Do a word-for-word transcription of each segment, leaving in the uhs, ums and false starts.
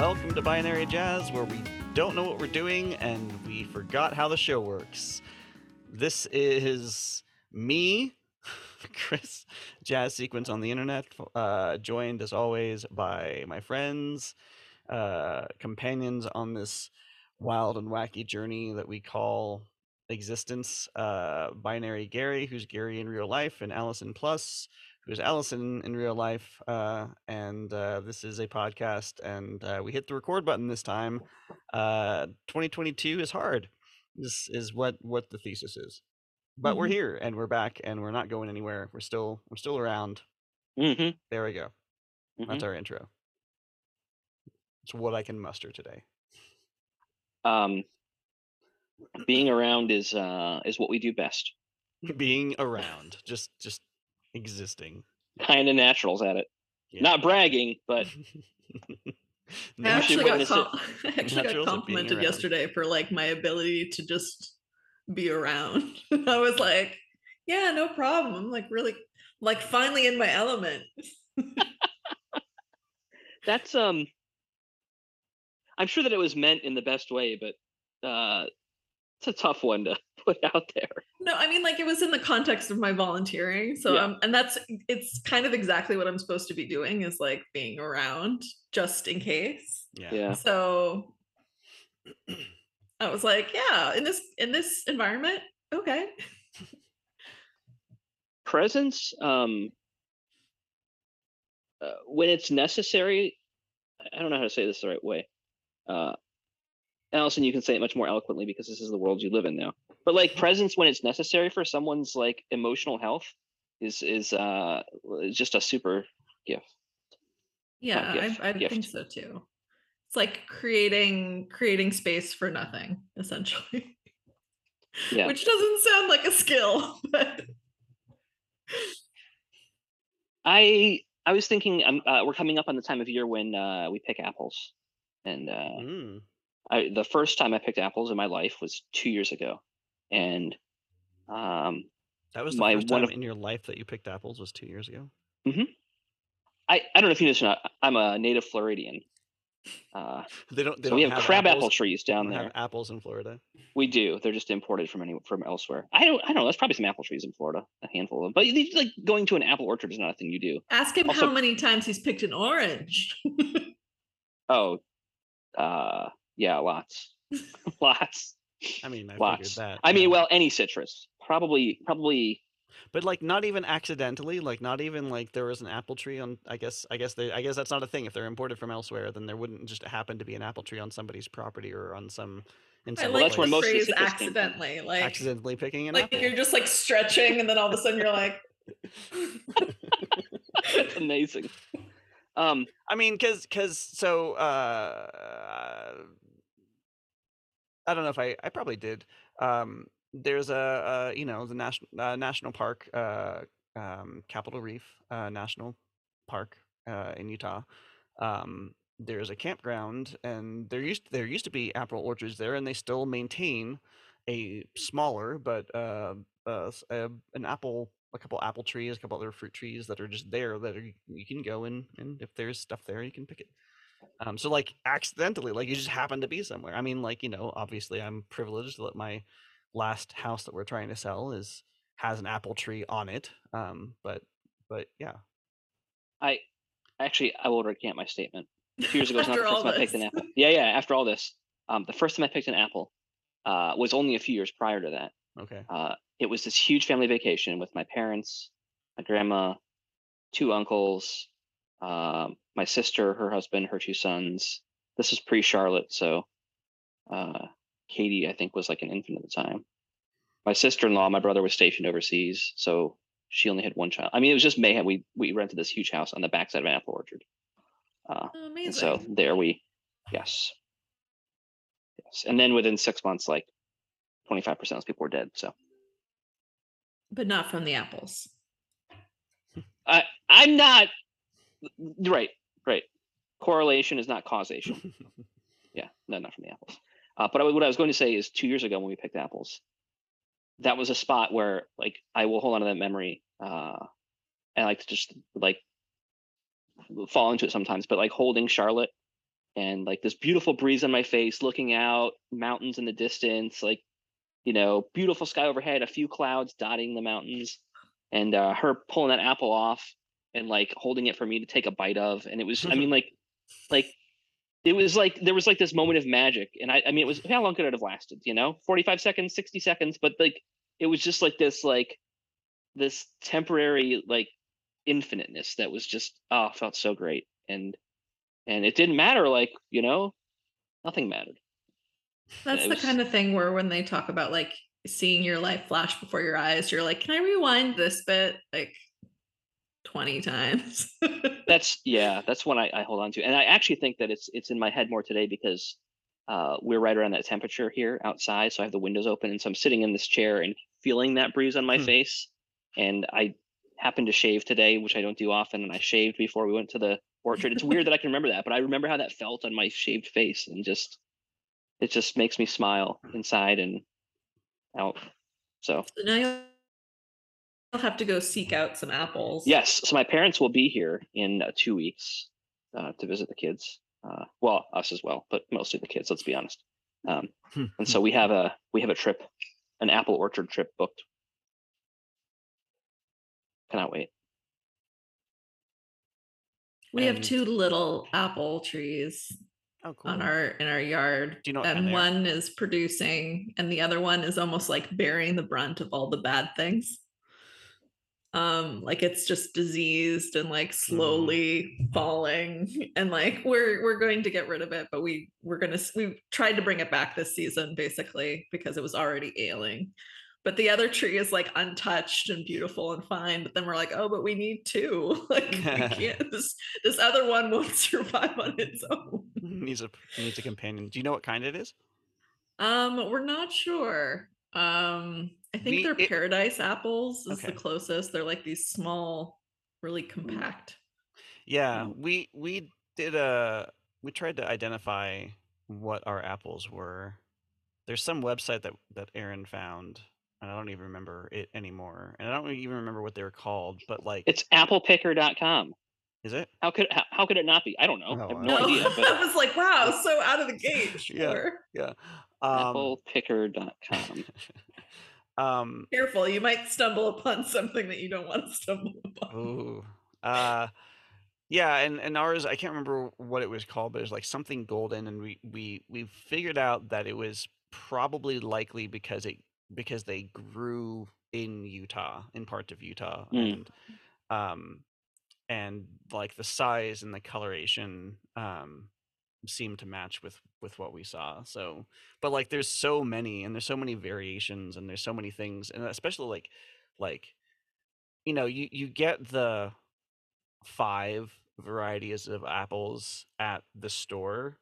Welcome to Binary Jazz, where we don't know what we're doing and we forgot how the show works. This is me, Chris, Jazz Sequence on the Internet, uh, joined as always by my friends, uh, companions on this wild and wacky journey that we call existence. Uh, Binary Gary, who's Gary in real life, and Allison Plus, who's Allison in real life. Uh, and uh, this is a podcast, and uh, we hit the record button this time. Uh, twenty twenty-two is hard. This is what what the thesis is. But mm-hmm. We're here and we're back and we're not going anywhere. We're still we're still around. Mm-hmm. There we go. Mm-hmm. That's our intro. It's what I can muster today. Um, being around is uh is what we do best. Being around, just just existing. Kind of naturals at it. Yeah. Not bragging, but I actually got, com- I actually got complimented yesterday for like my ability to just be around. I was like, yeah, no problem. I'm like really like finally in my element. That's um I'm sure that it was meant in the best way, but uh it's a tough one to put out there. No, I mean, like it was in the context of my volunteering. So, yeah. um, and that's, it's kind of exactly what I'm supposed to be doing is like being around just in case. Yeah. yeah. So I was like, yeah, in this, in this environment. Okay. Presence, um, uh, when it's necessary, I don't know how to say this the right way. Uh, Allison, you can say it much more eloquently because this is the world you live in now. But like presence when it's necessary for someone's like emotional health is is uh just a super gift. Yeah, uh, gift, I, I gift. think so too. It's like creating creating space for nothing, essentially. Yeah. Which doesn't sound like a skill, but I I was thinking um, uh, we're coming up on the time of year when uh, we pick apples, and. Uh, mm. I, the first time I picked apples in my life was two years ago, and um, that was the my, first time of, in your life that you picked apples was two years ago. Mm-hmm. I, I don't know if you know this or not. I'm a native Floridian. Uh, they don't. They so don't we have, have crab apples, apple trees down they don't there. Have apples in Florida. We do. They're just imported from any from elsewhere. I don't. I don't know. There's probably some apple trees in Florida. A handful of them. But like going to an apple orchard is not a thing you do. Ask him also, how many times he's picked an orange. oh. Uh, Yeah, lots, lots. I mean, I lots. figured that. I mean, well, any citrus, probably, probably. But like, not even accidentally, like, not even like there was an apple tree on. I guess, I guess they, I guess that's not a thing. If they're imported from elsewhere, then there wouldn't just happen to be an apple tree on somebody's property or on some. In some I like that's where most phrase accidentally, like accidentally picking an like apple. You're just like stretching, and then all of a sudden you're like. That's amazing. Um, I mean, cause, cause, so. Uh, I don't know if I, I probably did. Um, there's a, a, you know, the national uh, national park, uh, um, Capitol Reef uh, National Park uh, in Utah. Um, there's a campground, and there used there used to be apple orchards there, and they still maintain a smaller, but uh, uh, a, an apple, a couple apple trees, a couple other fruit trees that are just there that are, you can go in, and if there's stuff there, you can pick it. Um, so like accidentally, like you just happen to be somewhere. I mean, like, you know, obviously I'm privileged that my last house that we're trying to sell is, has an apple tree on it. Um, but, but yeah. I actually, I will recant my statement. Two years ago, it's not the first time I picked an apple. Yeah. Yeah. After all this, um, the first time I picked an apple, uh, was only a few years prior to that. Okay. Uh, it was this huge family vacation with my parents, my grandma, two uncles, um, my sister, her husband, her two sons. This is pre-Charlotte, so uh, Katie, I think, was like an infant at the time. My sister-in-law, my brother was stationed overseas, so she only had one child. I mean, it was just mayhem. We we rented this huge house on the backside of an apple orchard. Uh, Amazing. And so there we, yes, yes. And then within six months, like twenty-five percent of those people were dead. So, but not from the apples. I I'm not. Right, right. Correlation is not causation. Yeah, no, not from the apples. Uh, but I, what I was going to say is two years ago when we picked apples, that was a spot where, like, I will hold on to that memory. Uh, and I like to just, like, fall into it sometimes. But, like, holding Charlotte and like this beautiful breeze on my face, looking out, mountains in the distance, like, you know, beautiful sky overhead, a few clouds dotting the mountains, and uh, her pulling that apple off and like holding it for me to take a bite of. And it was, I mean, like, like it was like, there was like this moment of magic. And I, I mean, it was, how long could it have lasted? You know, forty-five seconds, sixty seconds, but like, it was just like this, like this temporary, like infiniteness that was just, oh, felt so great. And, and it didn't matter. Like, you know, nothing mattered. That's the kind of thing where when they talk about like seeing your life flash before your eyes, you're like, can I rewind this bit like twenty times? That's, yeah, that's one I, I hold on to. And I actually think that it's it's in my head more today because uh, we're right around that temperature here outside. So I have the windows open. And so I'm sitting in this chair and feeling that breeze on my hmm. face. And I happened to shave today, which I don't do often. And I shaved before we went to the orchard. It's weird that I can remember that, but I remember how that felt on my shaved face, and just, it just makes me smile inside and out. So, so now you'll have to go seek out some apples. Yes. So my parents will be here in uh, two weeks uh, to visit the kids. Uh, well, us as well, but mostly the kids, let's be honest. Um, and so we have a, we have a trip, an apple orchard trip booked. Cannot wait. We and... have two little apple trees. Oh, cool. On our in our yard, do you know, and one is producing, and the other one is almost like bearing the brunt of all the bad things. Um, like it's just diseased and like slowly mm. falling, and like we're we're going to get rid of it, but we we're gonna we tried to bring it back this season basically because it was already ailing. But the other tree is like untouched and beautiful and fine. But then we're like, oh, but we need two. Like, we can't. This this other one won't survive on its own. Needs a needs a companion. Do you know what kind it is? Um, we're not sure. Um, I think we, they're it, paradise apples is okay. The closest. They're like these small, really compact. Yeah, we we did a we tried to identify what our apples were. There's some website that that Aaron found. And I don't even remember it anymore. And I don't even remember what they were called, but like it's apple picker dot com. Is it? How could how, how could it not be? I don't know. Oh, I have no, no. idea. But... I was like, wow, so out of the gate. Sure. Yeah. yeah. Um, apple picker dot com. um, Careful, you might stumble upon something that you don't want to stumble upon. Ooh. Uh, yeah, and, and ours, I can't remember what it was called, but it was like something golden, and we we we figured out that it was probably likely because it because they grew in Utah, in parts of Utah, mm. and um, and like the size and the coloration um, seemed to match with with what we saw. So, but like there's so many, and there's so many variations, and there's so many things, and especially like like you know you you get the five varieties of apples at the store,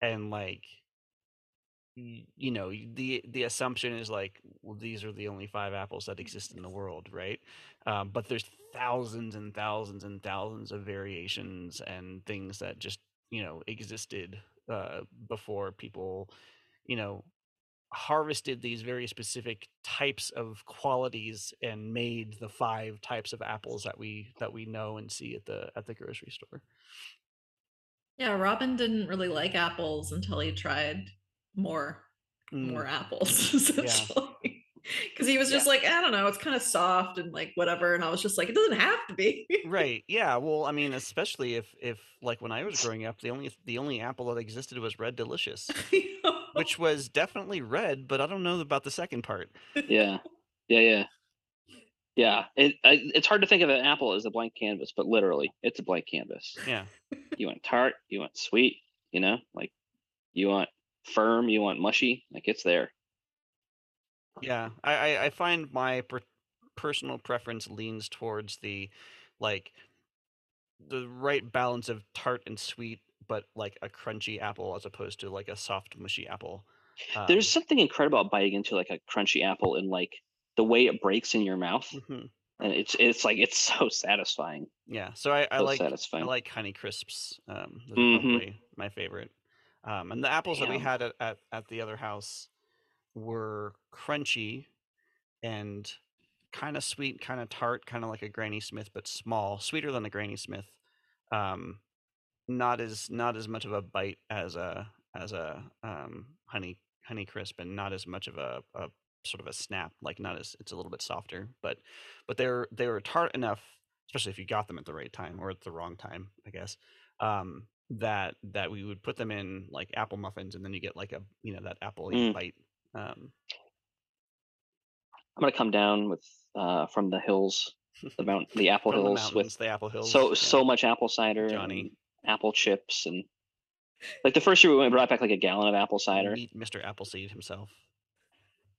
and like. You know, the the assumption is like, well, these are the only five apples that exist in the world, right? Um, but there's thousands and thousands and thousands of variations and things that just, you know, existed uh, before people, you know, harvested these very specific types of qualities and made the five types of apples that we that we know and see at the at the grocery store. Yeah, Robin didn't really like apples until he tried. more more mm. apples essentially, because yeah. he was just yeah. like, I don't know, it's kind of soft and like whatever, and I was just like, it doesn't have to be. Right. Yeah, well, I mean, especially if if like when I was growing up, the only the only apple that existed was Red Delicious. You know? Which was definitely red, but I don't know about the second part. Yeah, yeah, yeah, yeah. It, I, it's hard to think of an apple as a blank canvas, but literally it's a blank canvas. Yeah. You want tart, you want sweet, you know, like you want firm, you want mushy, like it's there. Yeah, I I find my per personal preference leans towards the like the right balance of tart and sweet, but like a crunchy apple as opposed to like a soft mushy apple. Um, There's something incredible about biting into like a crunchy apple and like the way it breaks in your mouth, mm-hmm. and it's it's like it's so satisfying. Yeah, so I, I so like satisfying. I like Honey Crisps. Um, those mm-hmm. are probably my favorite. Um, and the apples Damn. that we had at, at, at the other house were crunchy and kind of sweet, kind of tart, kind of like a Granny Smith, but small, sweeter than a Granny Smith. Um, not as not as much of a bite as a as a um, honey honey crisp, and not as much of a, a sort of a snap. Like not as it's a little bit softer, but but they're they were tart enough, especially if you got them at the right time or at the wrong time, I guess. Um, that that we would put them in like apple muffins, and then you get like a you know that apple mm. bite. Um, I'm gonna come down with uh, from the hills, the mount, the apple hills with the apple hills. So yeah. so much apple cider, Johnny. And apple chips, and like the first year we went, brought back like a gallon of apple cider. Mister Appleseed himself.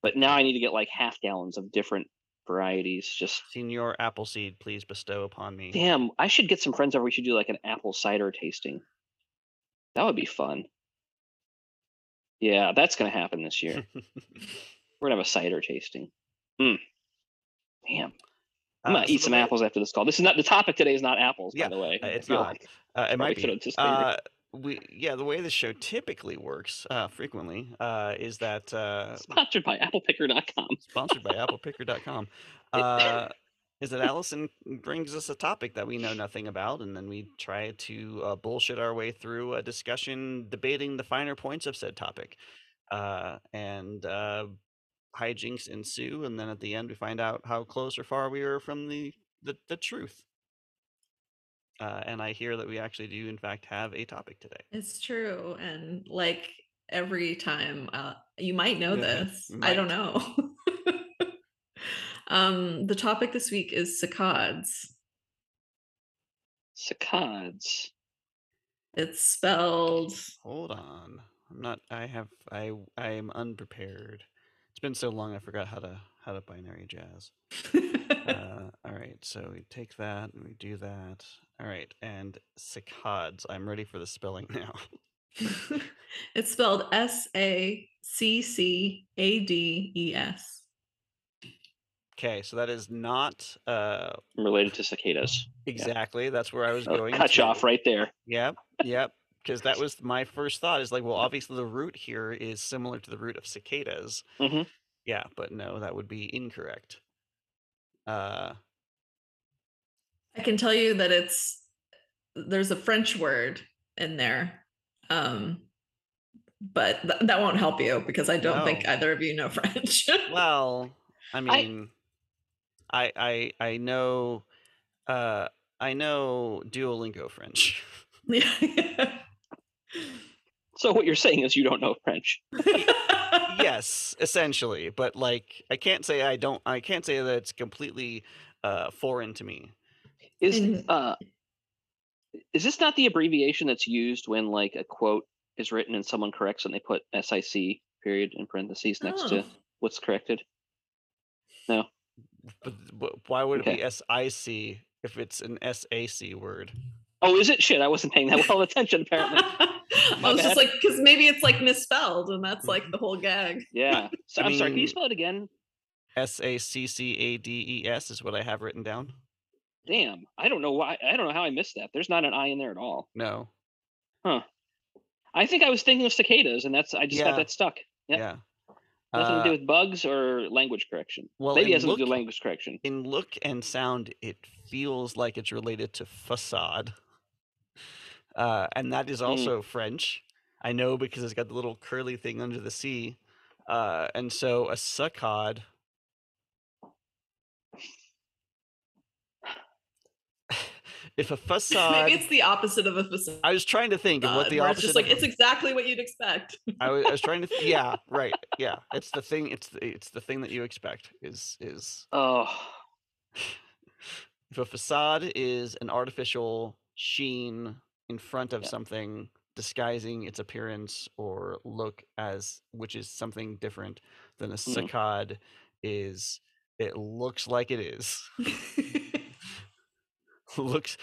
But now I need to get like half gallons of different varieties. Just Senior Appleseed, please bestow upon me. Damn, I should get some friends over. We should do like an apple cider tasting. That would be fun. Yeah, that's gonna happen this year. We're gonna have a cider tasting. Mm. Damn. I'm going to uh, eat so some apples after this call. This is not the topic today is not apples, yeah, by the way. It's not. Like. Uh, it might be. Uh, we, yeah, the way the show typically works uh, frequently uh, is that... Uh, sponsored by apple picker dot com. Sponsored by apple picker dot com. Uh, is that Allison brings us a topic that we know nothing about, and then we try to uh, bullshit our way through a discussion debating the finer points of said topic. Uh, and... Uh, hijinks ensue, and then at the end we find out how close or far we are from the the, the truth. Uh, and I hear that we actually do in fact have a topic today. It's true, and like every time uh, you might know this. Might. I don't know. um, the topic this week is saccades. Saccades. It's spelled. Hold on, I'm not. I have. I. I am unprepared. Been so long I forgot how to how to binary jazz. uh, all right, so we take that and we do that. All right, and saccades. I'm ready for the spelling now. It's spelled S A C C A D E S. Okay, so that is not uh related to cicadas. Exactly. Yeah. That's where I was oh, going. Cut you off right there. Yep. Yep. Because that was my first thought is like, well, obviously the root here is similar to the root of cicadas. Mm-hmm. Yeah, but no, that would be incorrect. Uh, I can tell you that it's there's a French word in there, um, but th- that won't help you because I don't no. think either of you know French. Well, I mean, I I I, I know uh, I know Duolingo French. Yeah. So what you're saying is you don't know French. Yes, essentially, but like I can't say I don't. I can't say that it's completely uh, foreign to me. Is uh, is this not the abbreviation that's used when like a quote is written and someone corrects and they put S I C period in parentheses next oh. to what's corrected? No. But, but why would okay. it be S I C if it's an S A C word? Oh, is it? Shit, I wasn't paying that well attention, apparently. I was bad. Just like, because maybe it's like misspelled, and that's like the whole gag. Yeah. So I I'm mean, sorry, can you spell it again? S A C C A D E S is what I have written down. Damn. I don't know why. I don't know how I missed that. There's not an I in there at all. No. Huh. I think I was thinking of cicadas, and that's I just yeah. got that stuck. Yep. Yeah. Nothing uh, to do with bugs or language correction. Well, maybe it has to do with language correction. In look and sound, it feels like it's related to facade. Uh, and that is also mm. French. I know because it's got the little curly thing under the C. Uh, and so a saccade. If a facade. Maybe it's the opposite of a facade. I was trying to think of what the opposite. It's just like, of it's exactly what you'd expect. I was, I was trying to. Th- yeah, right. Yeah. It's the thing. It's the, it's the thing that you expect is is. Oh. If a facade is an artificial sheen in front of yeah. something disguising its appearance or look as which is something different than a mm-hmm. saccade is it looks like it is looks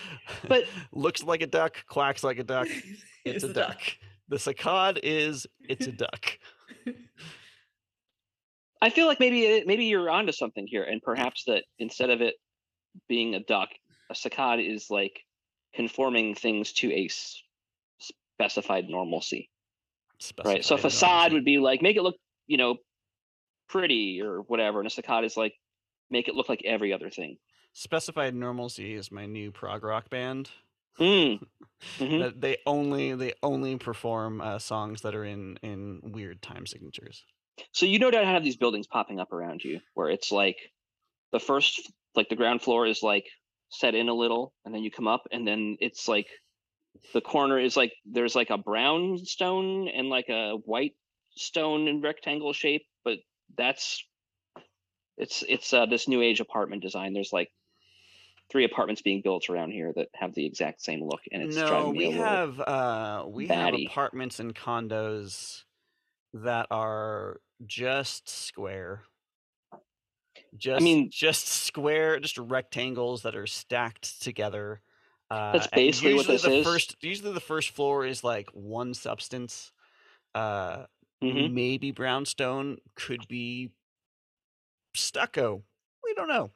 but looks like a duck, quacks like a duck, it's, it's a duck. duck the saccade is it's a duck. I feel like maybe maybe you're onto something here, and perhaps that instead of it being a duck, a saccade is like conforming things to a specified normalcy, specified right? So a facade normalcy. Would be like make it look, you know, pretty or whatever, and a saccade is like make it look like every other thing. Specified normalcy is my new prog rock band. Mm. Mm-hmm. That they only they only perform uh, songs that are in in weird time signatures. So you no doubt have these buildings popping up around you where it's like the first, like the ground floor is like set in a little, and then you come up, and then it's like the corner is like there's like a brown stone and like a white stone in rectangle shape, but that's it's it's uh, this new age apartment design. There's like three apartments being built around here that have the exact same look, and it's no, driving me a little batty. No, uh, we have apartments and condos that are just square. Just, I mean, just square, just rectangles that are stacked together. Uh, that's basically what this the is. First, usually the first floor is like one substance. Uh, mm-hmm. Maybe brownstone, could be stucco. We don't know.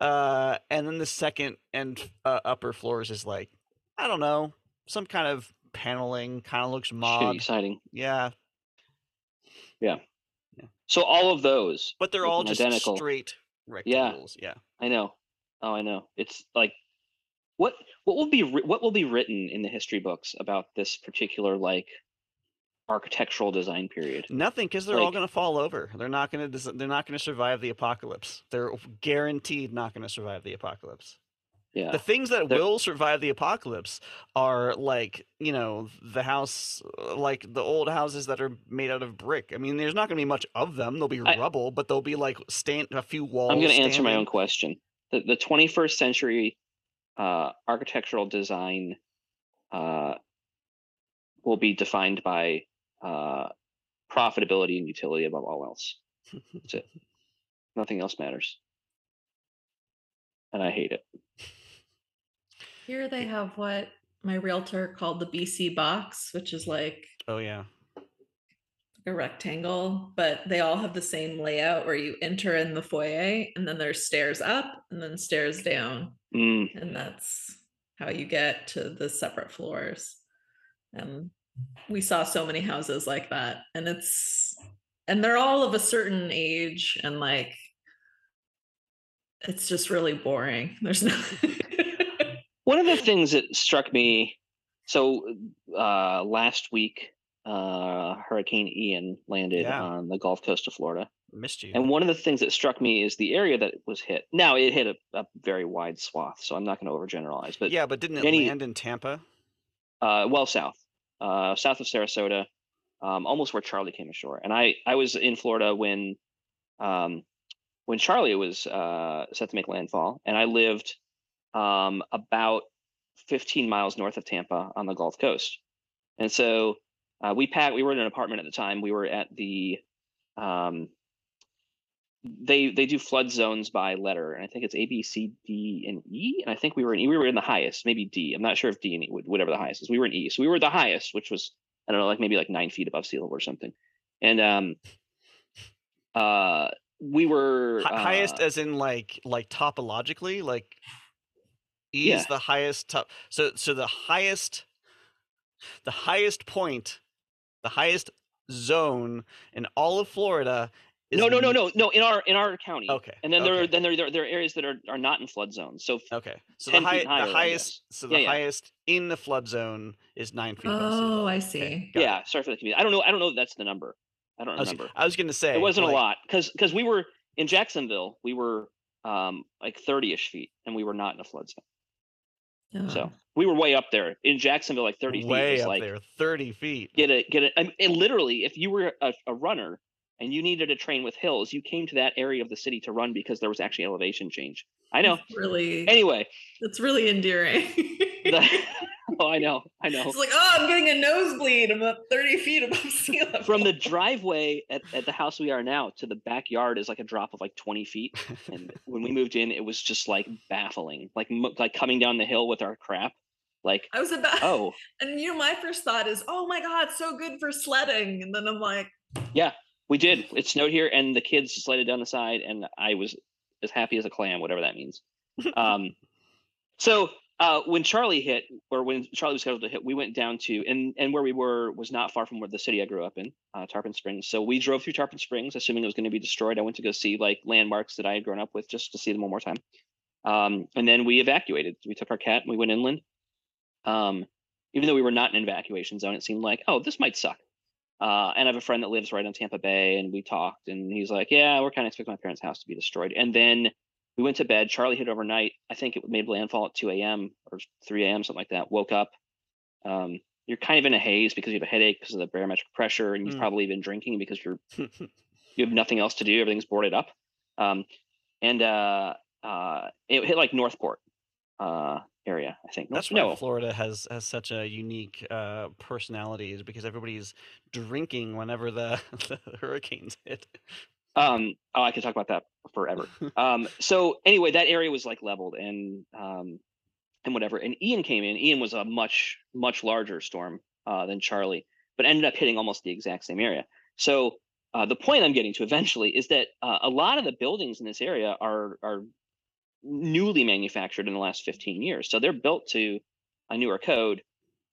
Uh, and then the second and uh, upper floors is like, I don't know, some kind of paneling, kind of looks mod. Exciting. Yeah. Yeah. Yeah. So all of those. But they're all just identical. Straight rectangles. Yeah. Yeah. I know. Oh, I know. It's like, what, what will be, what will be written in the history books about this particular, like, architectural design period? Nothing, because they're like, all going to fall over. They're not going to. They're not going to survive the apocalypse. They're guaranteed not going to survive the apocalypse. Yeah. The things that they're... will survive the apocalypse are like, you know, the house, like the old houses that are made out of brick. I mean, there's not going to be much of them. There'll be I... rubble, but they'll be like stand a few walls. I'm going to answer my own question. The, the twenty-first century uh, architectural design uh, will be defined by uh profitability and utility above all else. That's it. Nothing else matters, and I hate it. Here they have what my realtor called the B C box, which is like, oh yeah, a rectangle, but they all have the same layout where you enter in the foyer and then there's stairs up and then stairs down. Mm. And that's how you get to the separate floors. um We saw so many houses like that, and it's, and they're all of a certain age, and like, it's just really boring. There's no. One of the things that struck me, so uh, last week, uh, Hurricane Ian landed yeah. on the Gulf Coast of Florida. Missed you. And one of the things that struck me is the area that was hit. Now it hit a, a very wide swath, so I'm not going to overgeneralize. But yeah, but didn't it any, land in Tampa? Uh, well, south. Uh, south of Sarasota, um, almost where Charlie came ashore. And I, I was in Florida when um, when Charlie was uh, set to make landfall. And I lived um, about fifteen miles north of Tampa on the Gulf Coast. And so uh, we packed, we were in an apartment at the time. We were at the, um, they they do flood zones by letter. And I think it's A, B, C, D, and E. And I think we were in E. We were in the highest, maybe D. I'm not sure if D and E, would, whatever the highest is. We were in E. So we were the highest, which was, I don't know, like maybe like nine feet above sea level or something. And um, uh, we were. Uh, highest as in like, like topologically, like E yeah. is the highest top. So, so the highest, the highest point, the highest zone in all of Florida. No, no, no, no, no. In our in our county. Okay. And then okay. there are then there, there there are areas that are, are not in flood zones. So okay. So the, high, higher, the highest so the yeah, yeah. highest in the flood zone is nine feet. Oh, I see. Okay. Yeah. It. Sorry for the community. I don't know. I don't know. If that's the number. I don't remember. I was, I was going to say it wasn't like, a lot because because we were in Jacksonville. We were um like thirty-ish feet, and we were not in a flood zone. Oh. So we were way up there in Jacksonville, like thirty feet. Way was up like, there, thirty feet. Get it, get it. I mean, and literally, if you were a, a runner. And you needed a train with hills, you came to that area of the city to run because there was actually elevation change. I know. It's really. Anyway. It's really endearing. the, oh, I know. I know. It's like, oh, I'm getting a nosebleed. I'm up thirty feet above sea level. From the driveway at, at the house we are now to the backyard is like a drop of like twenty feet. And when we moved in, it was just like baffling, like like coming down the hill with our crap. Like I was about. Oh. And you know, my first thought is, oh my God, so good for sledding. And then I'm like. Yeah. We did. It snowed here, and the kids slided down the side, and I was as happy as a clam, whatever that means. Um, so uh, when Charlie hit, or when Charlie was scheduled to hit, we went down to, and and where we were was not far from where the city I grew up in, uh, Tarpon Springs. So we drove through Tarpon Springs, assuming it was going to be destroyed. I went to go see like landmarks that I had grown up with, just to see them one more time. Um, and then we evacuated. We took our cat and we went inland. Um, even though we were not in an evacuation zone, it seemed like, oh, this might suck. Uh, and I have a friend that lives right on Tampa Bay, and we talked, and he's like, yeah, we're kind of expecting my parents' house to be destroyed. And then we went to bed. Charlie hit overnight. I think it made landfall at two a.m. or three a.m., something like that. Woke up. Um, you're kind of in a haze because you have a headache because of the barometric pressure, and you've mm. probably been drinking because you're you have nothing else to do. Everything's boarded up. Um, and uh, uh, it hit like Northport uh, area, I think. North, That's why no. Florida has has such a unique uh, personality, is because everybody's drinking whenever the, the hurricanes hit. Um, oh, I could talk about that forever. Um, so anyway, that area was like leveled, and um, and whatever. And Ian came in. Ian was a much, much larger storm uh, than Charlie, but ended up hitting almost the exact same area. So uh, the point I'm getting to eventually is that uh, a lot of the buildings in this area are are newly manufactured in the last fifteen years. So they're built to a newer code.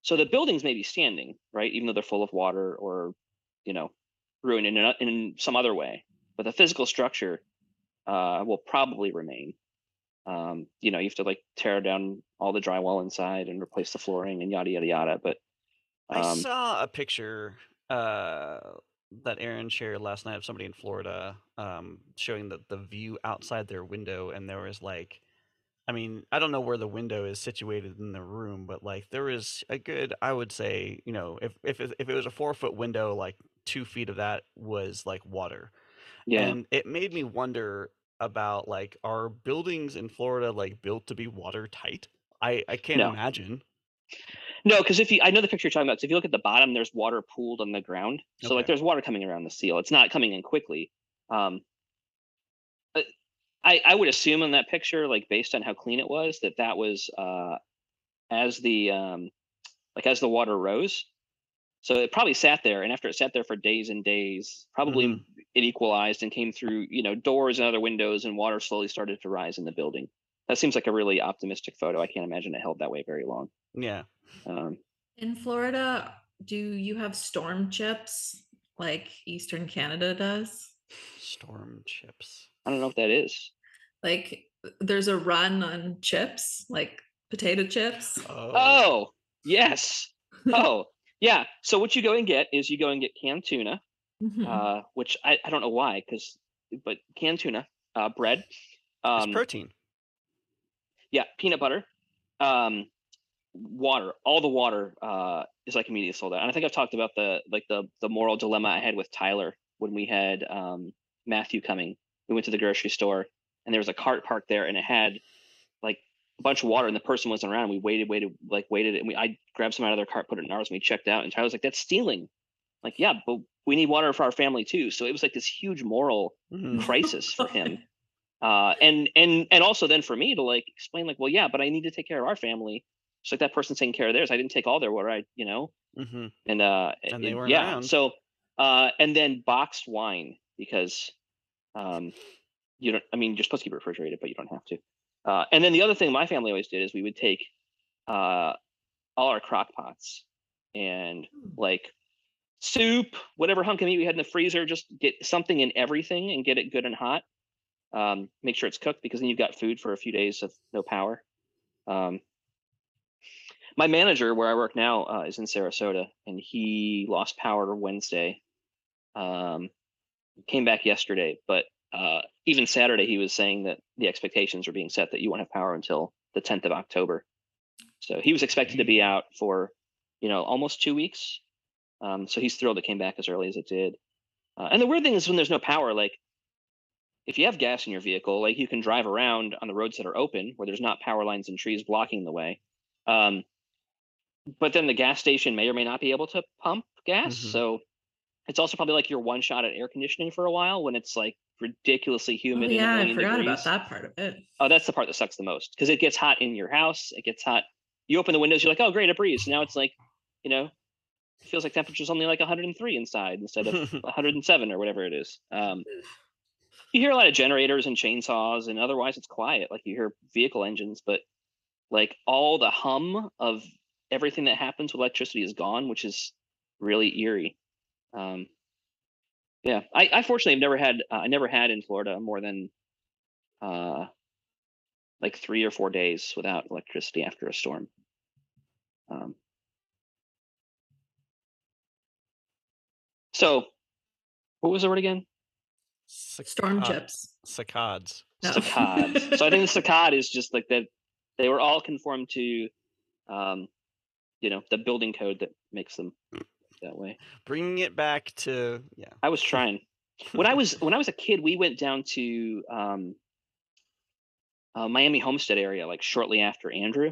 So the buildings may be standing, right, even though they're full of water or, you know, ruined in, in some other way. But the physical structure uh, will probably remain. Um, you know, you have to like tear down all the drywall inside and replace the flooring and yada, yada, yada. But um, I saw a picture uh, that Aaron shared last night of somebody in Florida um, showing the, the view outside their window. And there was like, I mean, I don't know where the window is situated in the room, but like there is a good, I would say, you know, if if if it was a four foot window, like two feet of that was like water. Yeah. And it made me wonder about, like, are buildings in Florida like built to be watertight? I, I can't no. imagine. No, because if you, I know the picture you're talking about. So if you look at the bottom, there's water pooled on the ground. So okay. like there's water coming around the seal. It's not coming in quickly. Um, I I would assume in that picture, like based on how clean it was, that that was uh, as the um, like as the water rose. So it probably sat there, and after it sat there for days and days, probably mm-hmm. it equalized and came through, you know, doors and other windows, and water slowly started to rise in the building. That seems like a really optimistic photo. I can't imagine it held that way very long. Yeah. Um, in Florida, do you have storm chips like Eastern Canada does? Storm chips. I don't know if that is. Like there's a run on chips, like potato chips. Oh, oh yes. Oh. Yeah. So what you go and get is you go and get canned tuna, mm-hmm. uh, which I, I don't know why, because but canned tuna, uh, bread, um, it's protein. Yeah, peanut butter, um, water. All the water uh, is like immediately sold out. And I think I've talked about the like the the moral dilemma I had with Tyler when we had um, Matthew coming. We went to the grocery store, and there was a cart parked there, and it had like a bunch of water, and the person wasn't around. We waited, waited, like waited, and we I grabbed some out of their cart, put it in ours, and we checked out. And Tyler was like, "That's stealing." Like, yeah, but we need water for our family too. So it was like this huge moral mm-hmm. crisis for him, uh, and and and also then for me to like explain, like, well, yeah, but I need to take care of our family. It's like that person's taking care of theirs. I didn't take all their water, I you know, mm-hmm. and uh, and they weren't yeah. around. So uh, and then boxed wine because um, you don't. I mean, you're supposed to keep it refrigerated, but you don't have to. Uh, and then the other thing my family always did is we would take uh, all our crock pots and like soup, whatever hunk of meat we had in the freezer, just get something in everything and get it good and hot. Um, make sure it's cooked, because then you've got food for a few days of no power. Um, my manager where I work now uh, is in Sarasota, and he lost power Wednesday. Um, came back yesterday, but Uh, even Saturday, he was saying that the expectations were being set that you won't have power until the tenth of October. So he was expected to be out for, you know, almost two weeks. Um, so he's thrilled it came back as early as it did. Uh, and the weird thing is when there's no power, like if you have gas in your vehicle, like you can drive around on the roads that are open where there's not power lines and trees blocking the way. Um, but then the gas station may or may not be able to pump gas. Mm-hmm. So it's also probably like your one shot at air conditioning for a while when it's like ridiculously humid. Oh, yeah, I forgot degrees. About that part of it. Oh, that's the part that sucks the most, because it gets hot in your house. It gets hot. You open the windows, you're like, oh, great, a breeze. Now it's like, you know, it feels like temperature's only like one hundred three inside instead of one hundred seven or whatever it is. Um, you hear a lot of generators and chainsaws, and otherwise it's quiet. Like you hear vehicle engines, but like all the hum of everything that happens with electricity is gone, which is really eerie. Um, yeah, I, I fortunately have never had uh, I never had in Florida more than uh, like three or four days without electricity after a storm. Um, so, what was the word again? Saccades. Storm chips. Saccades. No. Saccades. So I think the saccade is just like that. They were all conformed to, um, you know, the building code that makes them that way. Bringing it back to yeah. I was trying. When I was when I was a kid, we went down to um, uh, Miami Homestead area, like shortly after Andrew.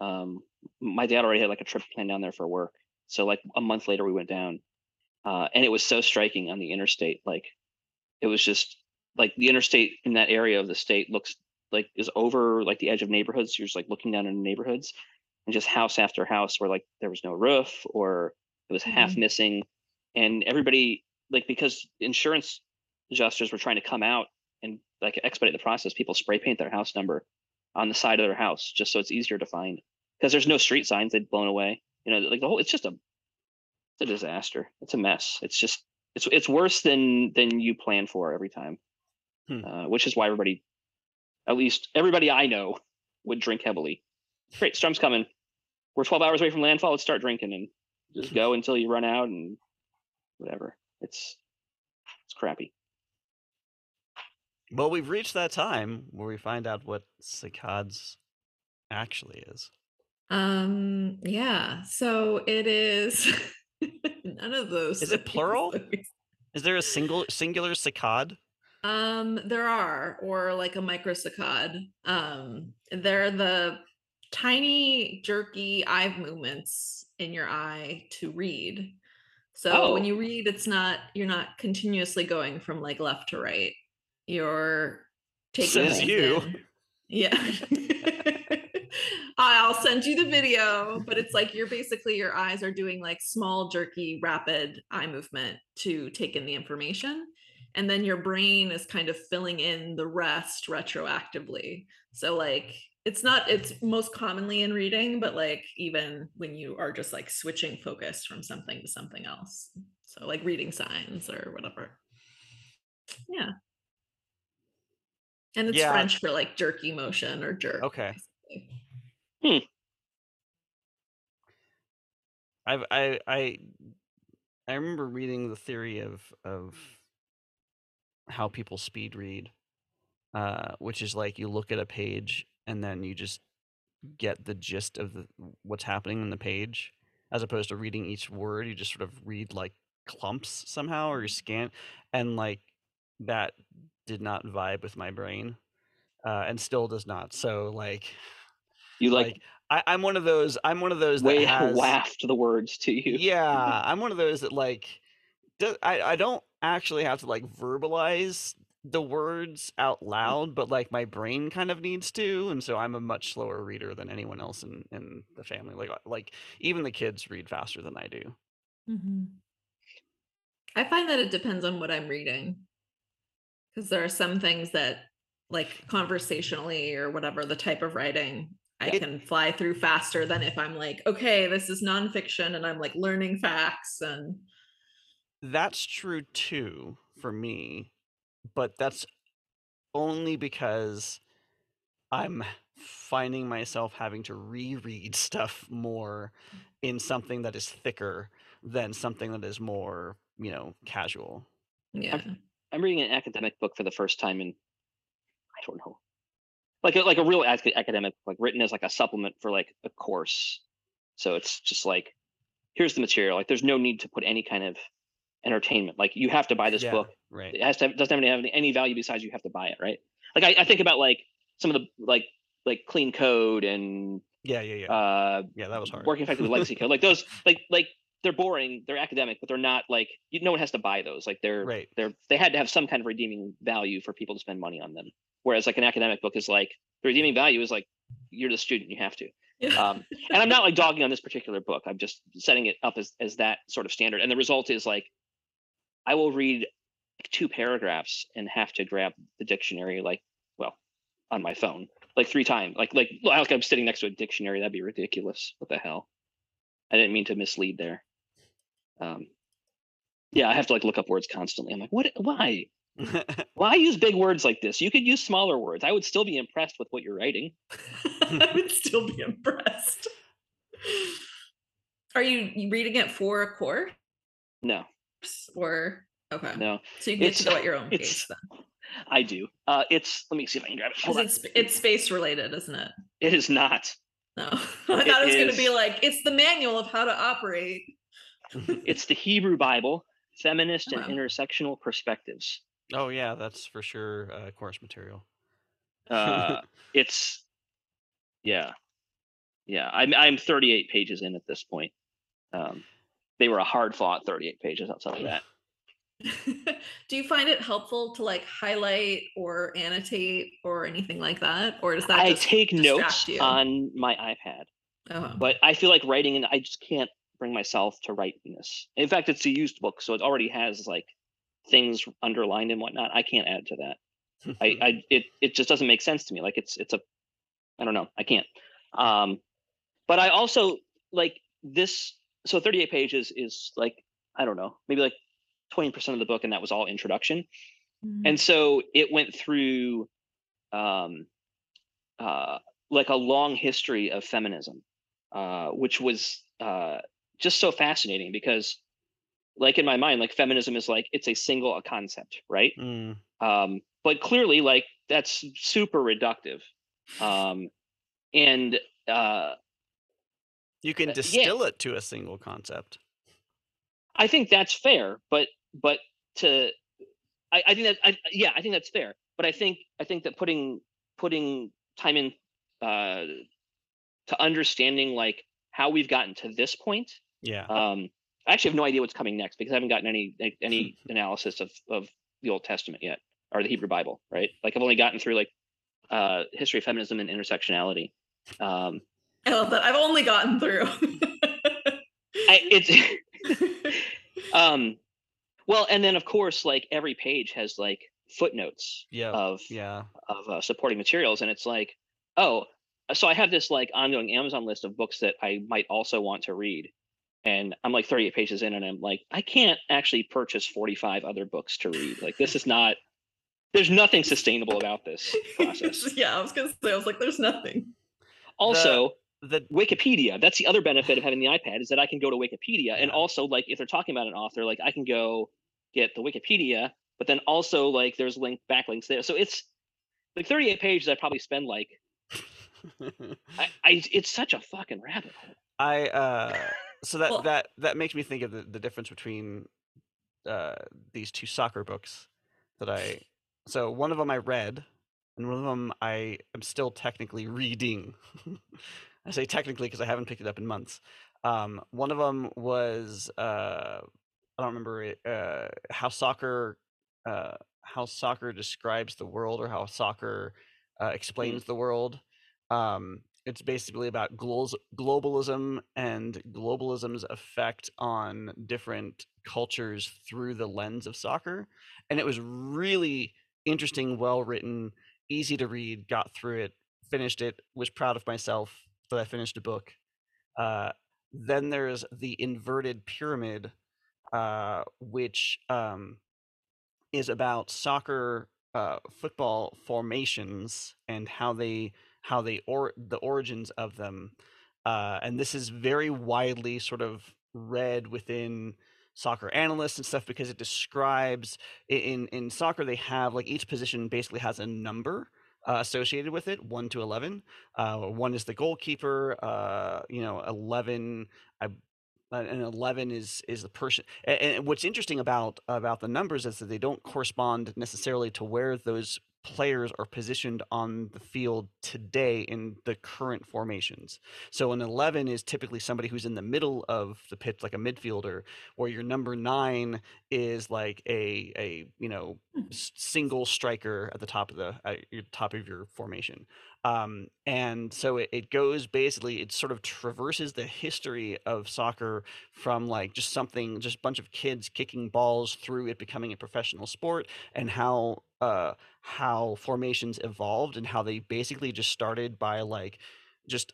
Um, my dad already had like a trip planned down there for work, so like a month later we went down, uh, and it was so striking on the interstate. Like it was just like the interstate in that area of the state looks like is over like the edge of neighborhoods. You're just like looking down into neighborhoods, and just house after house where like there was no roof or it was mm-hmm. half missing, and everybody. Like, because insurance adjusters were trying to come out and like expedite the process, people spray paint their house number on the side of their house just so it's easier to find. Because there's no street signs, they'd blown away. You know, like the whole, it's just a, it's a disaster. It's a mess. It's just, it's it's worse than than you plan for every time. Hmm. Uh, which is why everybody, at least everybody I know, would drink heavily. Great, storm's coming. We're twelve hours away from landfall. Let's start drinking and just go until you run out and whatever. It's it's crappy. Well, we've reached that time where we find out what saccades actually is. Um. Yeah. So it is none of those. Is it plural? Is there a single singular saccade? Um. There are, or like a micro saccade. Um. They're the tiny jerky eye movements in your eye to read. So oh. when you read, it's not, you're not continuously going from like left to right. You're taking Says you. In. Yeah. I'll send you the video, but it's like, you're basically, your eyes are doing like small, jerky, rapid eye movement to take in the information. And then your brain is kind of filling in the rest retroactively. So like, it's not, it's most commonly in reading, but like even when you are just like switching focus from something to something else. So like reading signs or whatever. Yeah. And it's yeah. French for like jerky motion or jerk. Okay. Hmm. I've, I, I, I remember reading the theory of, of how people speed read, uh, which is like you look at a page and then you just get the gist of the, what's happening on the page, as opposed to reading each word. You just sort of read like clumps somehow, or you scan, and like that did not vibe with my brain, uh, and still does not. So like, you like, like I, I'm one of those. I'm one of those that has waft the words to you. Yeah, I'm one of those that like, does, I I don't actually have to like verbalize the words out loud, but like my brain kind of needs to, and so I'm a much slower reader than anyone else in in the family. Like like even the kids read faster than I do. Mm-hmm. I find that it depends on what I'm reading, because there are some things that like conversationally or whatever the type of writing I it, can fly through faster than if I'm like, okay, this is nonfiction and I'm like learning facts. And that's true too for me. But that's only because I'm finding myself having to reread stuff more in something that is thicker than something that is more, you know, casual. Yeah. I'm, I'm reading an academic book for the first time in, I don't know, like a, like a real academic, like written as like a supplement for like a course. So it's just like, here's the material. Like there's no need to put any kind of entertainment. Like you have to buy this yeah, book. Right. It has to have, doesn't have any, any value besides you have to buy it. Right. Like I, I think about like some of the like like clean code and yeah yeah yeah uh, yeah that was hard. Working effectively with legacy code. Like those like like they're boring. They're academic, but they're not like you, no one has to buy those. Like they're right. They're they had to have some kind of redeeming value for people to spend money on them. Whereas like an academic book is like the redeeming value is like you're the student. You have to. um, and I'm not like dogging on this particular book. I'm just setting it up as as that sort of standard. And the result is like. I will read two paragraphs and have to grab the dictionary, like, well, on my phone, like three times, like, like, like I'm sitting next to a dictionary. That'd be ridiculous. What the hell? I didn't mean to mislead there. Um, yeah, I have to like look up words constantly. I'm like, what? Why? Why use big words like this? You could use smaller words. I would still be impressed with what you're writing. I would still be impressed. Are you reading it for a course? No. Or okay. No. So you get it's, to go at your own pace then. I do. Uh, it's let me see if I can grab it. Hold on. It's, it's space related, isn't it? It is not. No. I thought it was going to be like, it's the manual of how to operate. It's the Hebrew Bible, feminist and intersectional perspectives. Oh yeah, that's for sure uh, course material. uh, it's yeah. Yeah, I'm I'm thirty-eight pages in at this point. Um, they were a hard fought thirty-eight pages outside of that. Do you find it helpful to like highlight or annotate or anything like that, or does that? I just take notes you? on my iPad, oh. but I feel like writing, and I just can't bring myself to write this. In fact, it's a used book, so it already has like things underlined and whatnot. I can't add to that. I, I it it just doesn't make sense to me. Like it's it's a, I don't know. I can't. Um, but I also like this. So thirty-eight pages is like I don't know, maybe like twenty percent of the book, and that was all introduction. Mm-hmm. And so it went through um, uh, like a long history of feminism, uh, which was uh, just so fascinating because like in my mind, like feminism is like, it's a single a concept, right? Mm. Um, but clearly like that's super reductive. Um, and uh, you can distill yeah. it to a single concept. I think that's fair, but but to I, I think that I, yeah I think that's fair, but I think I think that putting putting time in uh, to understanding like how we've gotten to this point. Yeah. Um, I actually have no idea what's coming next because I haven't gotten any any analysis of of the Old Testament yet or the Hebrew Bible, right? Like I've only gotten through like uh, history of feminism and intersectionality. Um, I love that. I've only gotten through. I, it's. um well and then of course like every page has like footnotes yeah of yeah of uh, supporting materials, and it's like oh so I have this like ongoing Amazon list of books that I might also want to read, and I'm like thirty-eight pages in and I'm like I can't actually purchase forty-five other books to read. Like this is not there's nothing sustainable about this process. yeah I was gonna say I was like there's nothing also the- The Wikipedia, that's the other benefit of having the iPad, is that I can go to Wikipedia and also like if they're talking about an author, like I can go get the Wikipedia, but then also like there's link backlinks there. So it's like thirty-eight pages I probably spend like I, I it's such a fucking rabbit hole. I uh so that well, that that makes me think of the, the difference between uh these two soccer books that I so one of them I read and one of them I am still technically reading. I say technically because I haven't picked it up in months. Um, one of them was uh, I don't remember it, uh, how soccer uh, how soccer describes the world or how soccer uh, explains mm. the world. Um, it's basically about glo- globalism and globalism's effect on different cultures through the lens of soccer, and it was really interesting, well written, easy to read. Got through it, finished it, was proud of myself. That I finished a book. Uh, then there's the Inverted Pyramid, uh, which um, is about soccer, uh, football formations and how they how they or the origins of them. Uh, and this is very widely sort of read within soccer analysts and stuff because it describes in in soccer they have like each position basically has a number. Uh, associated with it, one to eleven. Uh, one is the goalkeeper. Uh, you know, eleven. I, and eleven is is the person. And, and what's interesting about about the numbers is that they don't correspond necessarily to where those players are positioned on the field today in the current formations. So an eleven is typically somebody who's in the middle of the pitch, like a midfielder, or your number nine is like a a you know single striker at the top of the at your top of your formation. Um, and so it, it goes basically, it sort of traverses the history of soccer from like just something, just a bunch of kids kicking balls through it becoming a professional sport, and how uh, how formations evolved and how they basically just started by like just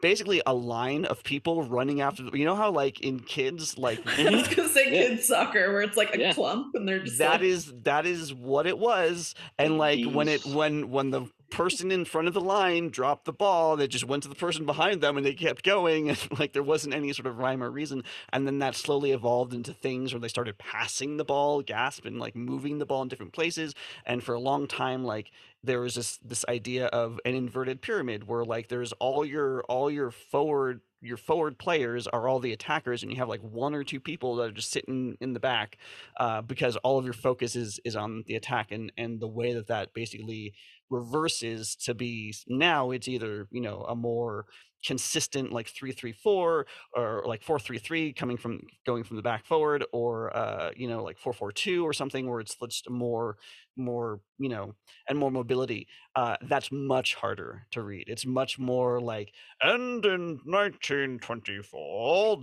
basically a line of people running after the, you know how like in kids like I was gonna say yeah. kids soccer where it's like a yeah. clump and they're just that like... is that is what it was and like Jeez. when it when when the person in front of the line dropped the ball. They just went to the person behind them and they kept going. And like there wasn't any sort of rhyme or reason. And then that slowly evolved into things where they started passing the ball, gasp, and like moving the ball in different places. And for a long time, like there was this this idea of an inverted pyramid where like there's all your all your forward your forward players are all the attackers, and you have like one or two people that are just sitting in the back uh, because all of your focus is is on the attack. And and the way that that basically reverses to be now, it's either, you know, a more consistent like three three four or like four three three coming from going from the back forward, or uh, you know, like four four two or something where it's just more more you know and more mobility. Uh, that's much harder to read. It's much more like, and in nineteen twenty-four,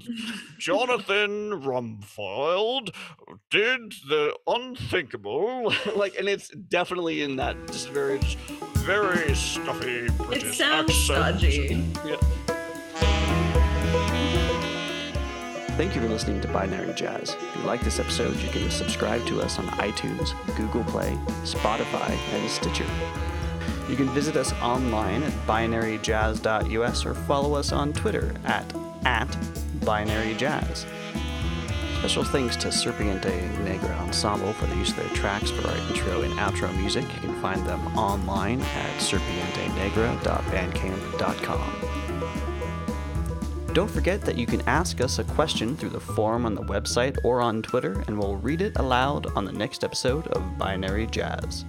Jonathan Rumfeld did the unthinkable. Like, and it's definitely in that just very. Just, Very stuffy British accent. It sounds stodgy. Yeah. Thank you for listening to Binary Jazz. If you like this episode, you can subscribe to us on iTunes, Google Play, Spotify, and Stitcher. You can visit us online at binary jazz dot U S or follow us on Twitter at, at binaryjazz. Special thanks to Serpiente Negra Ensemble for the use of their tracks for our intro and outro music. You can find them online at serpiente negra dot bandcamp dot com. Don't forget that you can ask us a question through the form on the website or on Twitter, and we'll read it aloud on the next episode of Binary Jazz.